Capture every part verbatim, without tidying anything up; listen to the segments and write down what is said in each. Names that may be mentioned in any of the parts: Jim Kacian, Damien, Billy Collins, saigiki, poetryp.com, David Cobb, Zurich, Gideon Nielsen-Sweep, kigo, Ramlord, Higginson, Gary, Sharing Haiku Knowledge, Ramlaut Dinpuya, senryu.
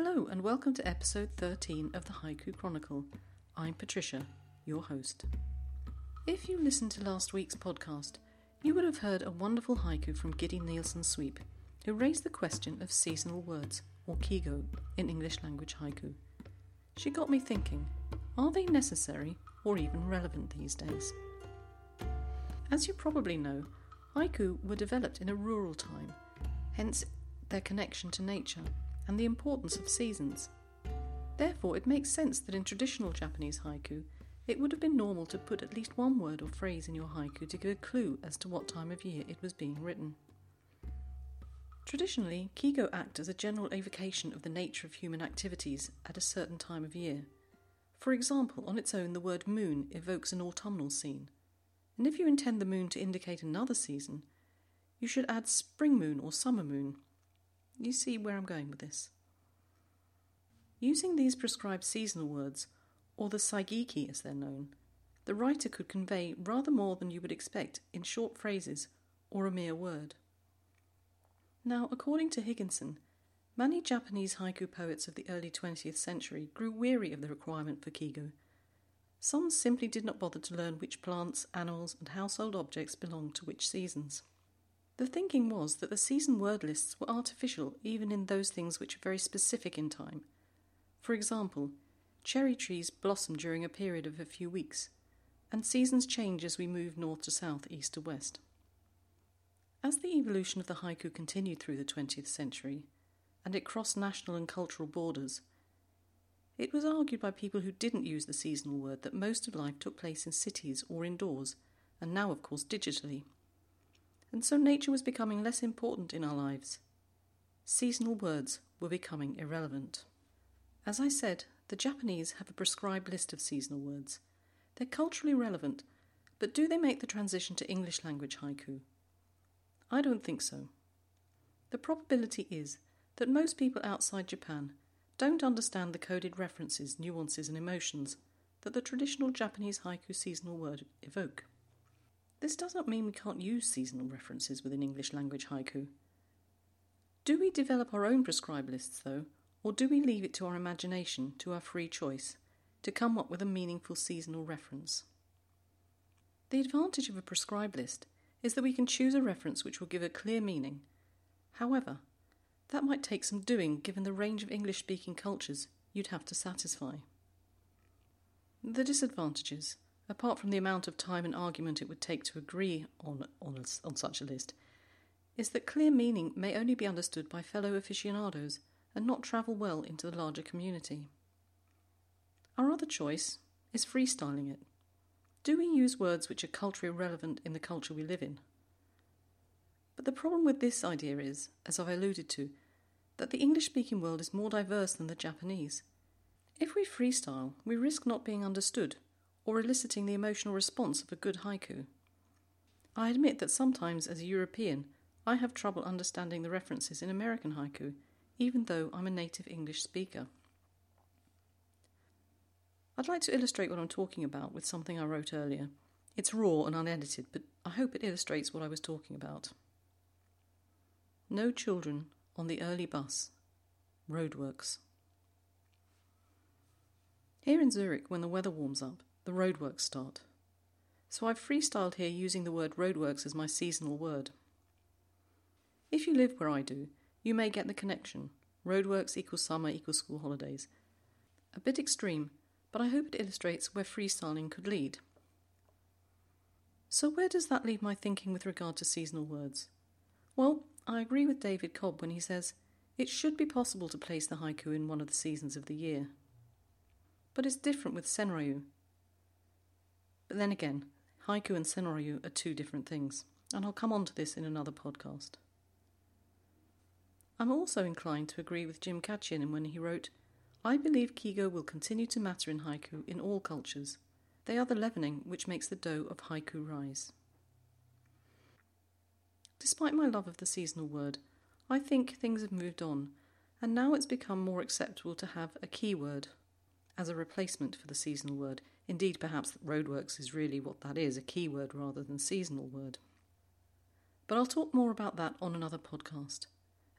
Hello and welcome to episode thirteen of the Haiku Chronicle. I'm Patricia, your host. If you listened to last week's podcast, you would have heard a wonderful haiku from Gideon Nielsen-Sweep, who raised the question of seasonal words, or kigo, in English language haiku. She got me thinking, are they necessary or even relevant these days? As you probably know, haiku were developed in a rural time, hence their connection to nature and the importance of seasons. Therefore, it makes sense that in traditional Japanese haiku, it would have been normal to put at least one word or phrase in your haiku to give a clue as to what time of year it was being written. Traditionally, kigo act as a general evocation of the nature of human activities at a certain time of year. For example, on its own, the word moon evokes an autumnal scene. And if you intend the moon to indicate another season, you should add spring moon or summer moon. You see where I'm going with this. Using these prescribed seasonal words, or the saigiki as they're known, the writer could convey rather more than you would expect in short phrases or a mere word. Now, according to Higginson, many Japanese haiku poets of the early twentieth century grew weary of the requirement for kigo. Some simply did not bother to learn which plants, animals, and household objects belonged to which seasons. The thinking was that the season word lists were artificial even in those things which are very specific in time. For example, cherry trees blossom during a period of a few weeks, and seasons change as we move north to south, east to west. As the evolution of the haiku continued through the twentieth century, and it crossed national and cultural borders, it was argued by people who didn't use the seasonal word that most of life took place in cities or indoors, and now, of course, digitally. And so nature was becoming less important in our lives. Seasonal words were becoming irrelevant. As I said, the Japanese have a prescribed list of seasonal words. They're culturally relevant, but do they make the transition to English language haiku? I don't think so. The probability is that most people outside Japan don't understand the coded references, nuances and emotions that the traditional Japanese haiku seasonal word evoke. This doesn't mean we can't use seasonal references within English language haiku. Do we develop our own prescribed lists, though, or do we leave it to our imagination, to our free choice, to come up with a meaningful seasonal reference? The advantage of a prescribed list is that we can choose a reference which will give a clear meaning. However, that might take some doing given the range of English-speaking cultures you'd have to satisfy. The disadvantages, apart from the amount of time and argument it would take to agree on, on, on such a list, is that clear meaning may only be understood by fellow aficionados and not travel well into the larger community. Our other choice is freestyling it. Do we use words which are culturally relevant in the culture we live in? But the problem with this idea is, as I've alluded to, that the English-speaking world is more diverse than the Japanese. If we freestyle, we risk not being understood, or eliciting the emotional response of a good haiku. I admit that sometimes, as a European, I have trouble understanding the references in American haiku, even though I'm a native English speaker. I'd like to illustrate what I'm talking about with something I wrote earlier. It's raw and unedited, but I hope it illustrates what I was talking about. No children on the early bus. Roadworks. Here in Zurich, when the weather warms up, the roadworks start. So I've freestyled here using the word roadworks as my seasonal word. If you live where I do, you may get the connection. Roadworks equals summer equals school holidays. A bit extreme, but I hope it illustrates where freestyling could lead. So where does that leave my thinking with regard to seasonal words? Well, I agree with David Cobb when he says, it should be possible to place the haiku in one of the seasons of the year. But it's different with senryu. But then again, haiku and senryu are two different things, and I'll come on to this in another podcast. I'm also inclined to agree with Jim Kacian when he wrote, I believe kigo will continue to matter in haiku in all cultures. They are the leavening which makes the dough of haiku rise. Despite my love of the seasonal word, I think things have moved on, and now it's become more acceptable to have a keyword as a replacement for the seasonal word. Indeed, perhaps roadworks is really what that is, a keyword rather than seasonal word. But I'll talk more about that on another podcast.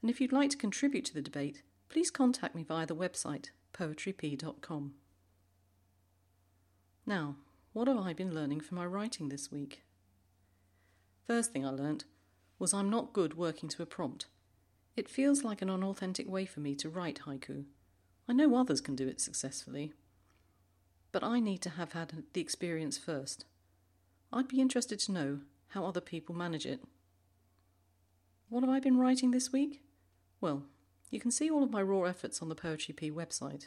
And if you'd like to contribute to the debate, please contact me via the website poetry p dot com. Now, what have I been learning from my writing this week? First thing I learnt was I'm not good working to a prompt. It feels like an unauthentic way for me to write haiku. I know others can do it successfully, but I need to have had the experience first. I'd be interested to know how other people manage it. What have I been writing this week? Well, you can see all of my raw efforts on the Poetry P website.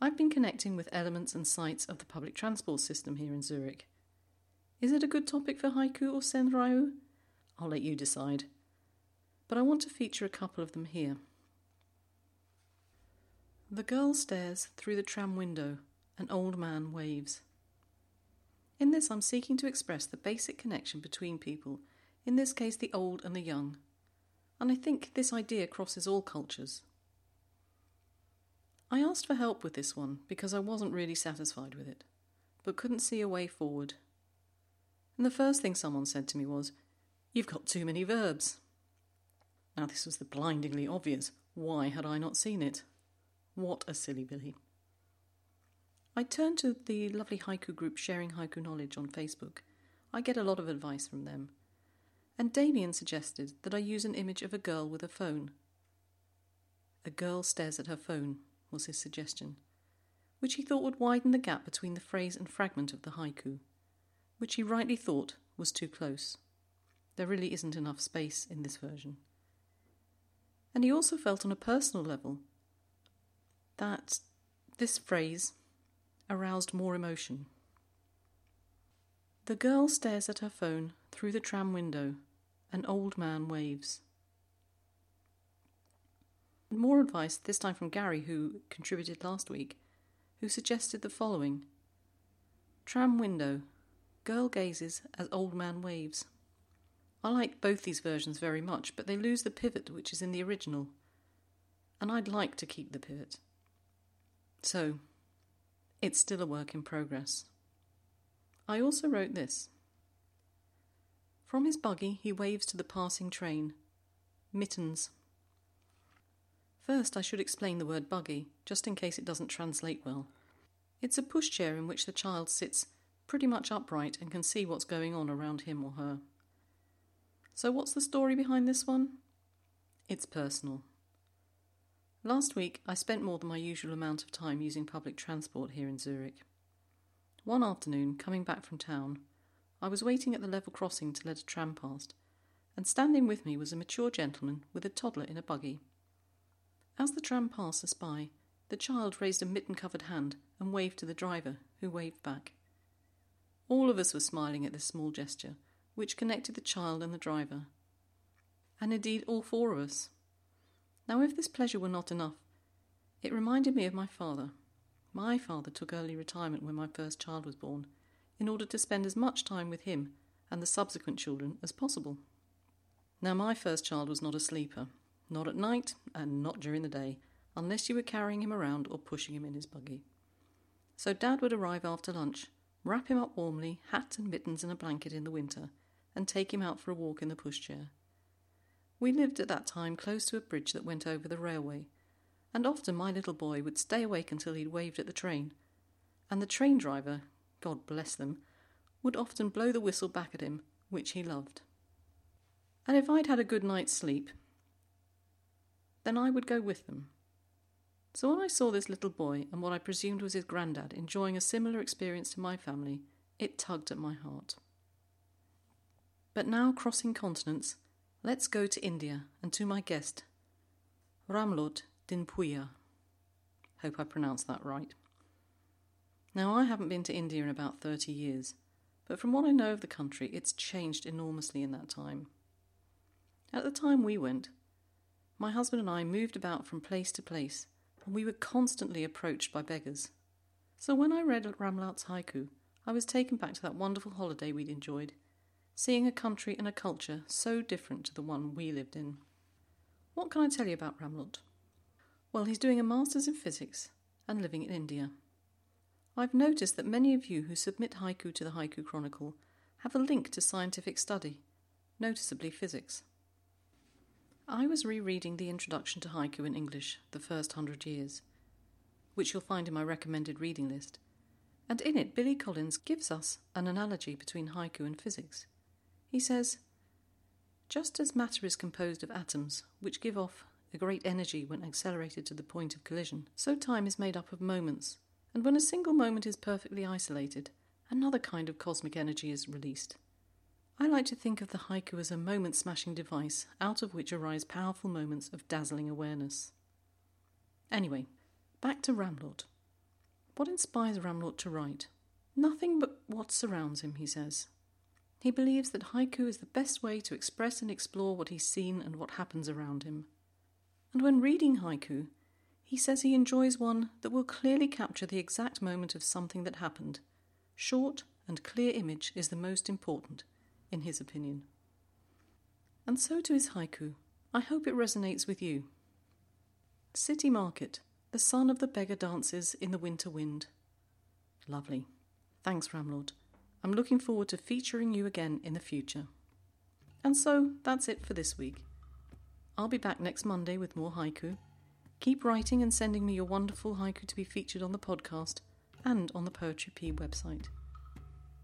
I've been connecting with elements and sites of the public transport system here in Zurich. Is it a good topic for haiku or senryu? I'll let you decide. But I want to feature a couple of them here. The girl stares through the tram window. An old man waves. In this, I'm seeking to express the basic connection between people, in this case the old and the young. And I think this idea crosses all cultures. I asked for help with this one because I wasn't really satisfied with it, but couldn't see a way forward. And the first thing someone said to me was, "You've got too many verbs." Now this was the blindingly obvious. Why had I not seen it? What a silly Billy. I turned to the lovely haiku group Sharing Haiku Knowledge on Facebook. I get a lot of advice from them. And Damien suggested that I use an image of a girl with a phone. "A girl stares at her phone," was his suggestion, which he thought would widen the gap between the phrase and fragment of the haiku, which he rightly thought was too close. There really isn't enough space in this version. And he also felt on a personal level that this phrase aroused more emotion. The girl stares at her phone through the tram window. An old man waves. More advice, this time from Gary, who contributed last week, who suggested the following. Tram window. Girl gazes as old man waves. I like both these versions very much, but they lose the pivot which is in the original. And I'd like to keep the pivot. So, it's still a work in progress. I also wrote this. From his buggy, he waves to the passing train. Mittens. First, I should explain the word buggy, just in case it doesn't translate well. It's a pushchair in which the child sits pretty much upright and can see what's going on around him or her. So what's the story behind this one? It's personal. Last week, I spent more than my usual amount of time using public transport here in Zurich. One afternoon, coming back from town, I was waiting at the level crossing to let a tram past, and standing with me was a mature gentleman with a toddler in a buggy. As the tram passed us by, the child raised a mitten-covered hand and waved to the driver, who waved back. All of us were smiling at this small gesture, which connected the child and the driver. And indeed, all four of us. Now, if this pleasure were not enough, it reminded me of my father. My father took early retirement when my first child was born, in order to spend as much time with him and the subsequent children as possible. Now, my first child was not a sleeper, not at night and not during the day, unless you were carrying him around or pushing him in his buggy. So Dad would arrive after lunch, wrap him up warmly, hat and mittens and a blanket in the winter, and take him out for a walk in the pushchair. We lived at that time close to a bridge that went over the railway, and often my little boy would stay awake until he'd waved at the train, and the train driver, God bless them, would often blow the whistle back at him, which he loved. And if I'd had a good night's sleep, then I would go with them. So when I saw this little boy and what I presumed was his granddad enjoying a similar experience to my family, it tugged at my heart. But now, crossing continents, let's go to India and to my guest, Ramlaut Dinpuya. Hope I pronounced that right. Now, I haven't been to India in about thirty years, but from what I know of the country, it's changed enormously in that time. At the time we went, my husband and I moved about from place to place, and we were constantly approached by beggars. So when I read Ramlaut's haiku, I was taken back to that wonderful holiday we'd enjoyed, seeing a country and a culture so different to the one we lived in. What can I tell you about Ramlaut? Well, he's doing a master's in physics and living in India. I've noticed that many of you who submit haiku to the Haiku Chronicle have a link to scientific study, noticeably physics. I was rereading the Introduction to Haiku in English, The First Hundred Years, which you'll find in my recommended reading list, and in it Billy Collins gives us an analogy between haiku and physics. He says, "Just as matter is composed of atoms, which give off a great energy when accelerated to the point of collision, so time is made up of moments, and when a single moment is perfectly isolated, another kind of cosmic energy is released." I like to think of the haiku as a moment-smashing device out of which arise powerful moments of dazzling awareness. Anyway, back to Ramlord. What inspires Ramlaut to write? Nothing but what surrounds him, he says. He believes that haiku is the best way to express and explore what he's seen and what happens around him. And when reading haiku, he says he enjoys one that will clearly capture the exact moment of something that happened. Short and clear image is the most important, in his opinion. And so to his haiku. I hope it resonates with you. City market. The son of the beggar dances in the winter wind. Lovely. Thanks, Ramlord. I'm looking forward to featuring you again in the future. And so, that's it for this week. I'll be back next Monday with more haiku. Keep writing and sending me your wonderful haiku to be featured on the podcast and on the Poetry P website.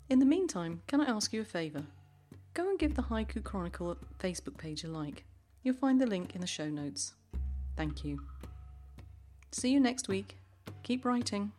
In the meantime, can I ask you a favour? Go and give the Haiku Chronicle Facebook page a like. You'll find the link in the show notes. Thank you. See you next week. Keep writing.